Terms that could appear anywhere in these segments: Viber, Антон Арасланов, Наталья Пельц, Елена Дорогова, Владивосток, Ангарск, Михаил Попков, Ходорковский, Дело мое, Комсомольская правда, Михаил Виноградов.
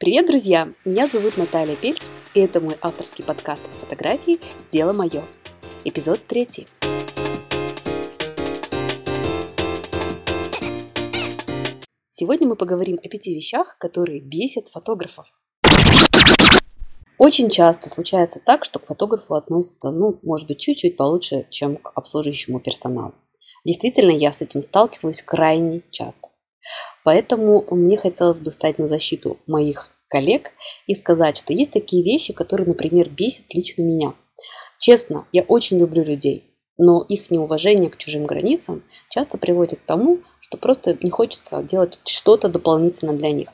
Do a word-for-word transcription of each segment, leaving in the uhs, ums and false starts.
Привет, друзья! Меня зовут Наталья Пельц, и это мой авторский подкаст о фотографии «Дело мое». Эпизод третий. Сегодня мы поговорим о пяти вещах, которые бесят фотографов. Очень часто случается так, что к фотографу относятся, ну, может быть, чуть-чуть получше, чем к обслуживающему персоналу. Действительно, я с этим сталкиваюсь крайне часто. Поэтому мне хотелось бы стать на защиту моих коллег и сказать, что есть такие вещи, которые, например, бесят лично меня. Честно, я очень люблю людей, но их неуважение к чужим границам часто приводит к тому, что просто не хочется делать что-то дополнительно для них.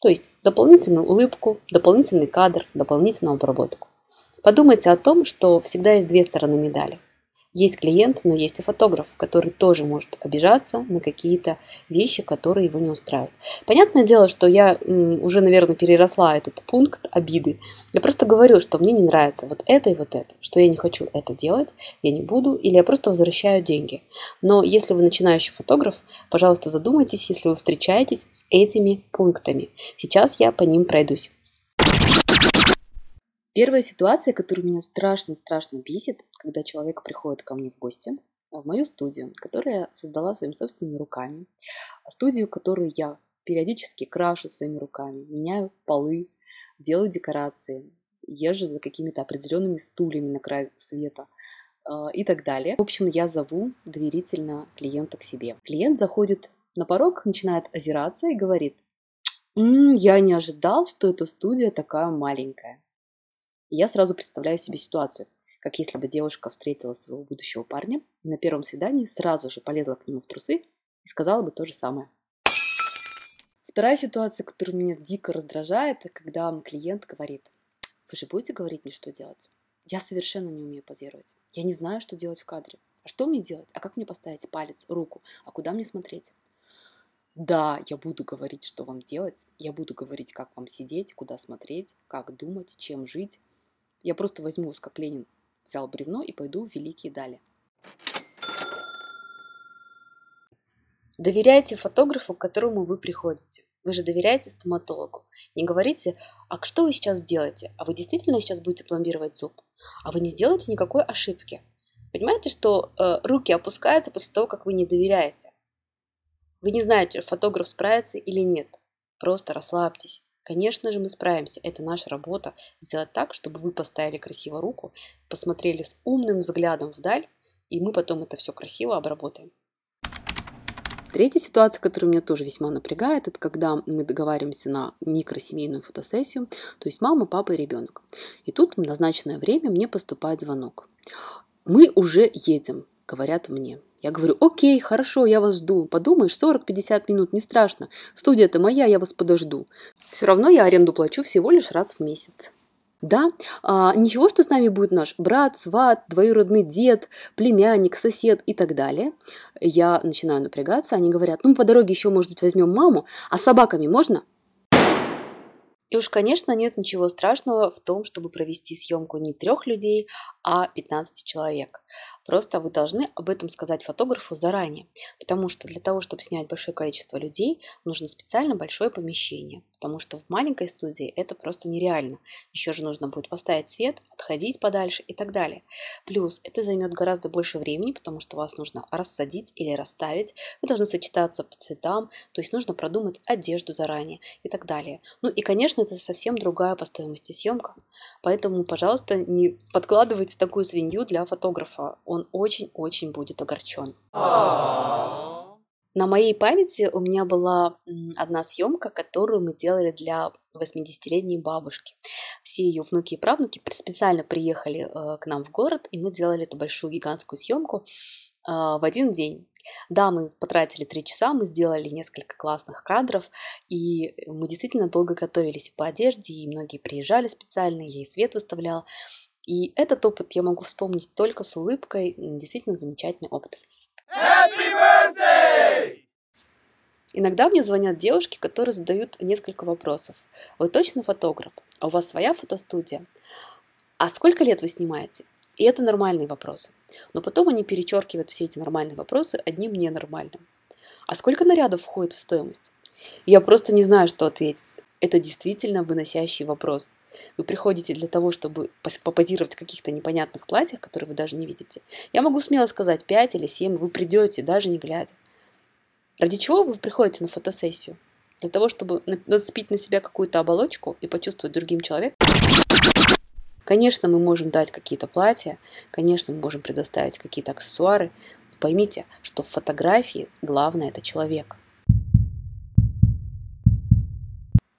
То есть дополнительную улыбку, дополнительный кадр, дополнительную обработку. Подумайте о том, что всегда есть две стороны медали. Есть клиент, но есть и фотограф, который тоже может обижаться на какие-то вещи, которые его не устраивают. Понятное дело, что я уже, наверное, переросла этот пункт обиды. Я просто говорю, что мне не нравится вот это и вот это, что я не хочу это делать, я не буду, или я просто возвращаю деньги. Но если вы начинающий фотограф, пожалуйста, задумайтесь, если вы встречаетесь с этими пунктами. Сейчас я по ним пройдусь. Первая ситуация, которая меня страшно-страшно бесит, когда человек приходит ко мне в гости, в мою студию, которую я создала своими собственными руками, студию, которую я периодически крашу своими руками, меняю полы, делаю декорации, езжу за какими-то определенными стульями на край света и так далее. В общем, я зову доверительно клиента к себе. Клиент заходит на порог, начинает озираться и говорит: «М-м, я не ожидал, что эта студия такая маленькая». Я сразу представляю себе ситуацию, как если бы девушка встретила своего будущего парня и на первом свидании сразу же полезла к нему в трусы и сказала бы то же самое. Вторая ситуация, которая меня дико раздражает, когда клиент говорит: «Вы же будете говорить мне, что делать? Я совершенно не умею позировать. Я не знаю, что делать в кадре. А что мне делать? А как мне поставить палец, руку? А куда мне смотреть?» Да, я буду говорить, что вам делать. Я буду говорить, как вам сидеть, куда смотреть, как думать, чем жить. Я просто возьму вас, как Ленин взял бревно, и пойду в великие дали. Доверяйте фотографу, к которому вы приходите. Вы же доверяете стоматологу. Не говорите: «А что вы сейчас делаете? А вы действительно сейчас будете пломбировать зуб? А вы не сделаете никакой ошибки?» Понимаете, что э, руки опускаются после того, как вы не доверяете. Вы не знаете, фотограф справится или нет. Просто расслабьтесь. Конечно же, мы справимся. Это наша работа. Сделать так, чтобы вы поставили красиво руку, посмотрели с умным взглядом вдаль, и мы потом это все красиво обработаем. Третья ситуация, которая меня тоже весьма напрягает, это когда мы договариваемся на микросемейную фотосессию, то есть мама, папа и ребенок. И тут в назначенное время мне поступает звонок. «Мы уже едем», говорят мне. Я говорю: «Окей, хорошо, я вас жду. Подумаешь, сорок-пятьдесят минут, не страшно. Студия-то моя, я вас подожду. Все равно я аренду плачу всего лишь раз в месяц». Да, а, ничего, что с нами будет наш брат, сват, двоюродный дед, племянник, сосед и так далее. Я начинаю напрягаться, они говорят: «Ну, по дороге еще, может быть, возьмем маму, а с собаками можно?» И уж, конечно, нет ничего страшного в том, чтобы провести съемку не трех людей, а пятнадцати человек. Просто вы должны об этом сказать фотографу заранее, потому что для того, чтобы снять большое количество людей, нужно специально большое помещение, потому что в маленькой студии это просто нереально. Еще же нужно будет поставить свет, отходить подальше и так далее. Плюс это займет гораздо больше времени, потому что вас нужно рассадить или расставить, вы должны сочетаться по цветам, то есть нужно продумать одежду заранее и так далее. Ну и, конечно, это совсем другая по стоимости съемка, поэтому, пожалуйста, не подкладывайте такую свинью для фотографа. Он очень-очень будет огорчен. На моей памяти у меня была одна съемка, которую мы делали для восьмидесятилетней бабушки. Все ее внуки и правнуки специально приехали к нам в город, и мы делали эту большую гигантскую съемку в один день. Да, мы потратили три часа, мы сделали несколько классных кадров, и мы действительно долго готовились по одежде, и многие приезжали специально, я и свет выставляла. И этот опыт я могу вспомнить только с улыбкой, действительно замечательный опыт. Happy birthday! Иногда мне звонят девушки, которые задают несколько вопросов. Вы точно фотограф? А у вас своя фотостудия? А сколько лет вы снимаете? И это нормальные вопросы. Но потом они перечеркивают все эти нормальные вопросы одним ненормальным. А сколько нарядов входит в стоимость? Я просто не знаю, что ответить. это действительно выносящий вопрос. Вы приходите для того, чтобы попозировать в каких-то непонятных платьях, которые вы даже не видите. Я могу смело сказать, пять или семь вы придете, даже не глядя. Ради чего вы приходите на фотосессию? Для того, чтобы нацепить на себя какую-то оболочку и почувствовать другим человеком. Конечно, мы можем дать какие-то платья, конечно, мы можем предоставить какие-то аксессуары. Но поймите, что в фотографии главное – это человек.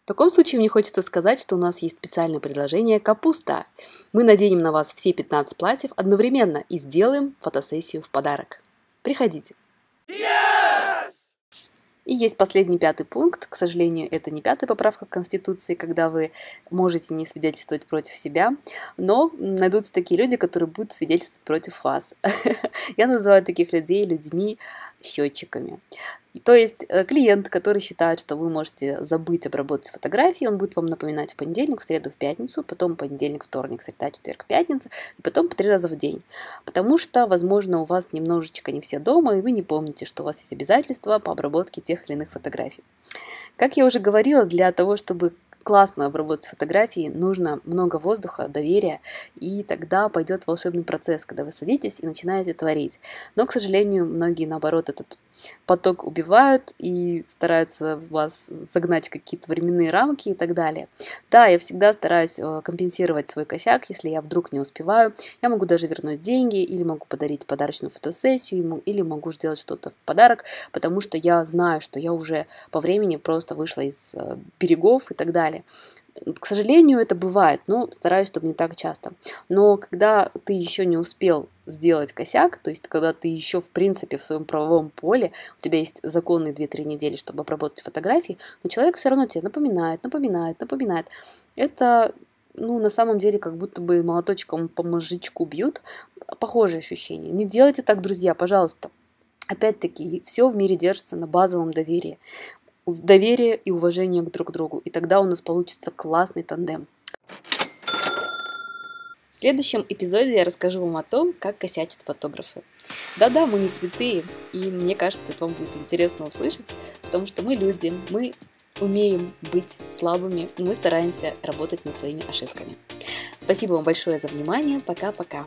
В таком случае мне хочется сказать, что у нас есть специальное предложение «Капуста». Мы наденем на вас все пятнадцать платьев одновременно и сделаем фотосессию в подарок. Приходите! Yes! И есть последний пятый пункт. К сожалению, это не пятая поправка к Конституции, когда вы можете не свидетельствовать против себя, но найдутся такие люди, которые будут свидетельствовать против вас. Я называю таких людей людьми-счетчиками. То есть клиент, который считает, что вы можете забыть обработать фотографии, он будет вам напоминать в понедельник, в среду, в пятницу, потом понедельник, вторник, среда, четверг, пятница, и потом по три раза в день. Потому что, возможно, у вас немножечко не все дома, и вы не помните, что у вас есть обязательства по обработке тех или иных фотографий. Как я уже говорила, для того, чтобы классно обработать фотографии, нужно много воздуха, доверия, и тогда пойдет волшебный процесс, когда вы садитесь и начинаете творить. Но, к сожалению, многие, наоборот, этот поток убивают и стараются вас загнать в какие-то временные рамки и так далее. Да, я всегда стараюсь компенсировать свой косяк, если я вдруг не успеваю. Я могу даже вернуть деньги, или могу подарить подарочную фотосессию, или могу сделать что-то в подарок, потому что я знаю, что я уже по времени просто вышла из берегов и так далее. К сожалению, это бывает, но стараюсь, чтобы не так часто. Но когда ты еще не успел сделать косяк, то есть когда ты еще в принципе в своем правовом поле, у тебя есть законные две-три недели, чтобы обработать фотографии, но человек все равно тебе напоминает, напоминает, напоминает. Это, ну, на самом деле, как будто бы молоточком по мозжечку бьют. Похожие ощущения. Не делайте так, друзья, пожалуйста. Опять-таки, все в мире держится на базовом доверии. Доверие и уважение друг к другу, и тогда у нас получится классный тандем. В следующем эпизоде я расскажу вам о том, как косячат фотографы. Да-да, мы не святые, и мне кажется, это вам будет интересно услышать, потому что мы люди, мы умеем быть слабыми, и мы стараемся работать над своими ошибками. Спасибо вам большое за внимание, пока-пока!